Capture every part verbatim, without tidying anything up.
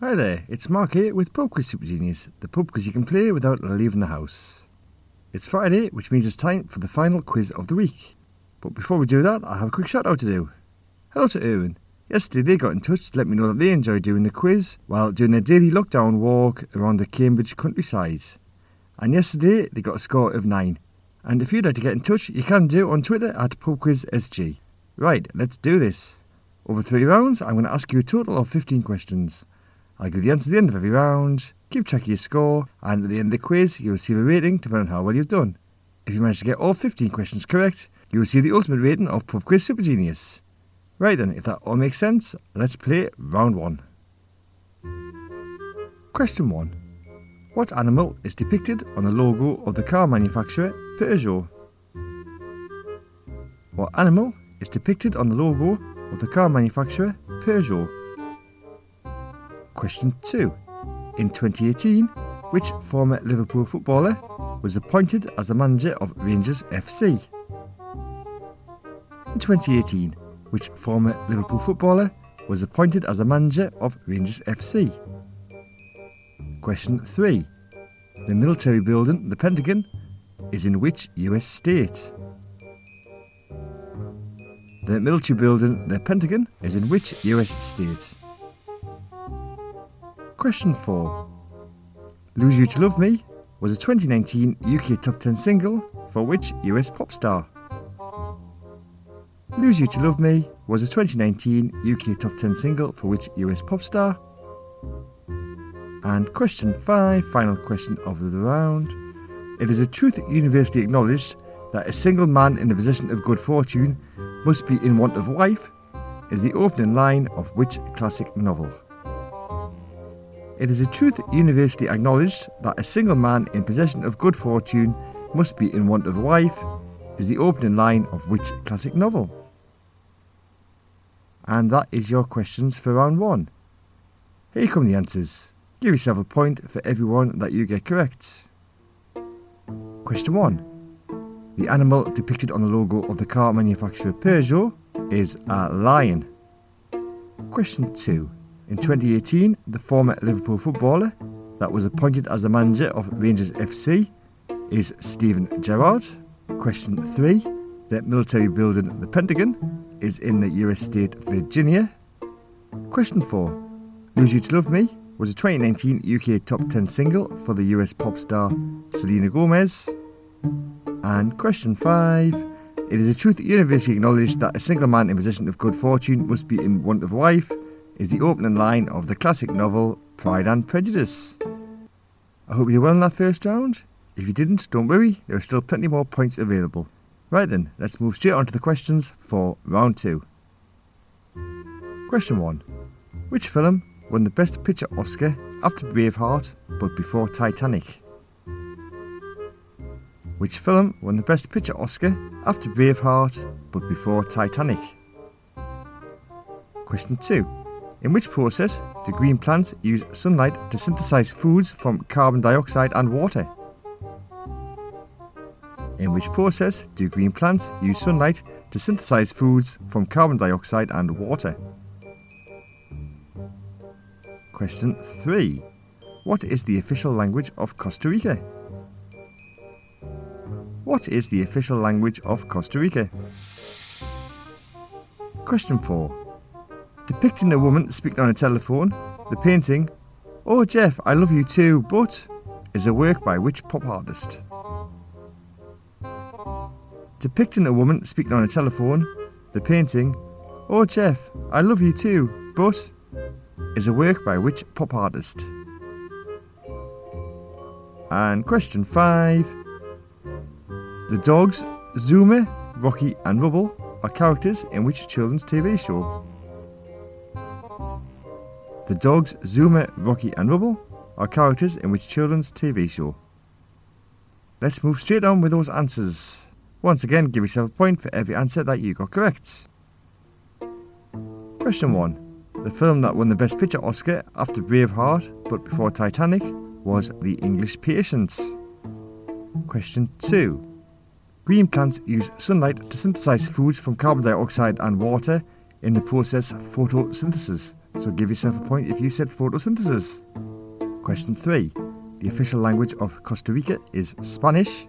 Hi there, it's Mark here with Pub Quiz Super Genius, the pub quiz you can play without leaving the house. It's Friday, which means it's time for the final quiz of the week. But before we do that, I have a quick shout out to do. Hello to Erin. Yesterday they got in touch to let me know that they enjoy doing the quiz while doing their daily lockdown walk around the Cambridge countryside. And yesterday they got a score of nine. And if you'd like to get in touch, you can do on Twitter at PubQuizSG. Right, let's do this. Over three rounds, I'm going to ask you a total of fifteen questions. I'll give the answer at the end of every round, keep track of your score, and at the end of the quiz, you'll receive a rating depending on how well you've done. If you manage to get all fifteen questions correct, you'll receive the ultimate rating of Pub Quiz Super Genius. Right then, if that all makes sense, let's play round one. Question one. What animal is depicted on the logo of the car manufacturer Peugeot? What animal is depicted on the logo of the car manufacturer Peugeot? Question two. In twenty eighteen, which former Liverpool footballer was appointed as the manager of Rangers F C? In twenty eighteen, which former Liverpool footballer was appointed as the manager of Rangers F C? Question three. The military building, the Pentagon, is in which U S state? The military building, the Pentagon, is in which U S state? Question four. Lose You to Love Me was a twenty nineteen U K Top ten single for which U S pop star? Lose You to Love Me was a twenty nineteen U K Top ten single for which U S pop star? And question five, final question of the round. It is a truth universally acknowledged that a single man in the position of good fortune must be in want of wife is the opening line of which classic novel? It is a truth universally acknowledged that a single man in possession of good fortune must be in want of a wife is the opening line of which classic novel? And that is your questions for round one. Here come the answers. Give yourself a point for everyone that you get correct. Question one. The animal depicted on the logo of the car manufacturer Peugeot is a lion. Question two. In twenty eighteen, the former Liverpool footballer that was appointed as the manager of Rangers F C is Stephen Gerrard. Question three. The military building, the Pentagon, is in the U S state Virginia. Question four. Lose You to Love Me was a twenty nineteen U K Top ten single for the U S pop star Selena Gomez. And question five. It is a truth universally acknowledged that a single man in possession of good fortune must be in want of wife is the opening line of the classic novel Pride and Prejudice. I hope you were well in that first round. If you didn't, don't worry, there are still plenty more points available. Right then, let's move straight on to the questions for round two. Question one. Which film won the Best Picture Oscar after Braveheart but before Titanic? Which film won the Best Picture Oscar after Braveheart but before Titanic? Question two. In which process do green plants use sunlight to synthesize foods from carbon dioxide and water? In which process do green plants use sunlight to synthesize foods from carbon dioxide and water? Question three. What is the official language of Costa Rica? What is the official language of Costa Rica? Question four. Depicting a woman speaking on a telephone, the painting, "Oh Jeff, I love you too, but," is a work by which pop artist? Depicting a woman speaking on a telephone, the painting, "Oh Jeff, I love you too, but," is a work by which pop artist? And question five. The dogs Zuma, Rocky and Rubble are characters in which children's T V show? The dogs Zuma, Rocky and Rubble are characters in which children's T V show? Let's move straight on with those answers. Once again, give yourself a point for every answer that you got correct. Question one. The film that won the Best Picture Oscar after Braveheart but before Titanic was The English Patient. Question two. Green plants use sunlight to synthesize foods from carbon dioxide and water in the process photosynthesis, so give yourself a point if you said photosynthesis. Question three. The official language of Costa Rica is Spanish.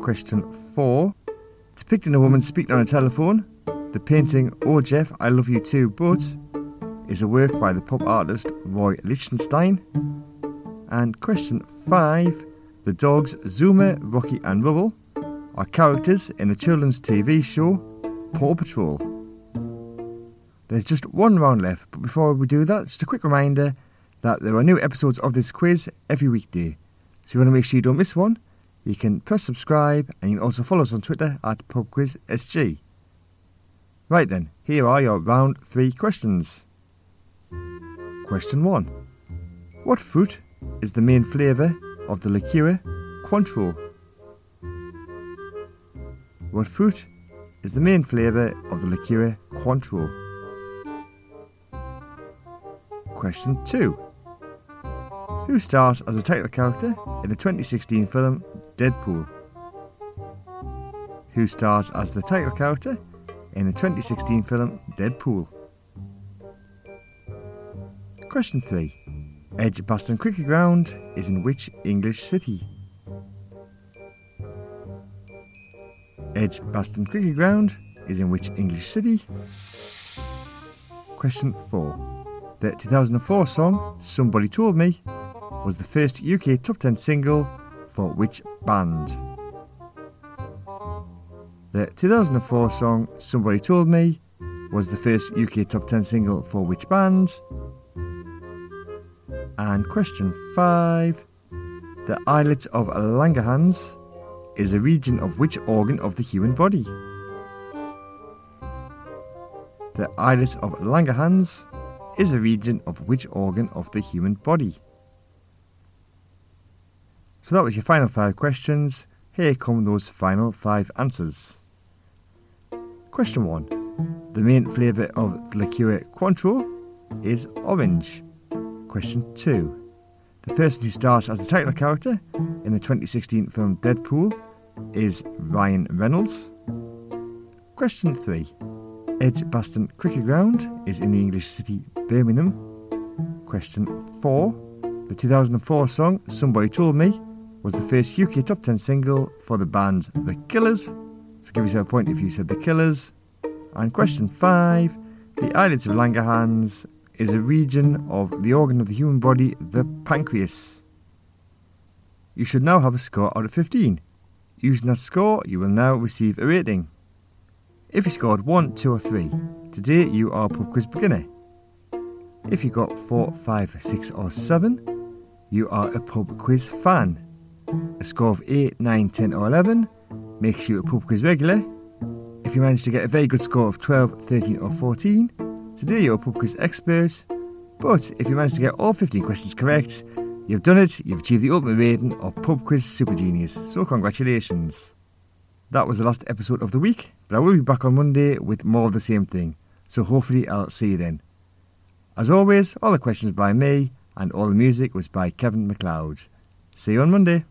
Question four. Depicting a woman speaking on a telephone, the painting Oh Jeff, I Love You Too But is a work by the pop artist Roy Lichtenstein. And question five. The dogs Zuma, Rocky and Rubble are characters in the children's T V show Paw Patrol. There's just one round left, but before we do that, just a quick reminder that there are new episodes of this quiz every weekday. So if you want to make sure you don't miss one, you can press subscribe, and you can also follow us on Twitter at PubQuizSG. Right then, here are your round three questions. Question one. What fruit is the main flavour of the liqueur Cointreau? What fruit is the main flavour of the liqueur Cointreau? Question two. Who stars as a title character in the twenty sixteen film Deadpool? Who stars as the title character in the twenty sixteen film Deadpool? Question three. Edgbaston Cricket Ground is in which English city? Edgbaston Cricket Ground is in which English city? Question four. The two thousand four song, Somebody Told Me, was the first U K top ten single for which band? The two thousand four song, Somebody Told Me, was the first U K top ten single for which band? And question five. The islets of Langerhans is a region of which organ of the human body? The islets of Langerhans is a region of which organ of the human body? So that was your final five questions. Here come those final five answers. Question one. The main flavour of the liqueur Cointreau is orange. Question two. The person who stars as the title character in the twenty sixteen film Deadpool is Ryan Reynolds. Question three. Edgbaston Cricket Ground is in the English city Birmingham. Question four. The two thousand four song Somebody Told Me was the first U K top ten single for the band The Killers. So give yourself a point if you said The Killers. And question five. The islets of Langerhans is a region of the organ of the human body, the pancreas. You should now have a score out of fifteen. Using that score, you will now receive a rating. If you scored one, two or three, today you are a pub quiz beginner. If you got four, five, six or seven, you are a pub quiz fan. A score of eight, nine, ten or eleven makes you a pub quiz regular. If you manage to get a very good score of twelve, thirteen or fourteen, today you're a pub quiz expert. But if you manage to get all fifteen questions correct, you've done it, you've achieved the ultimate rating of pub quiz super genius. So congratulations. That was the last episode of the week, but I will be back on Monday with more of the same thing, so hopefully I'll see you then. As always, all the questions by me, and all the music was by Kevin MacLeod. See you on Monday.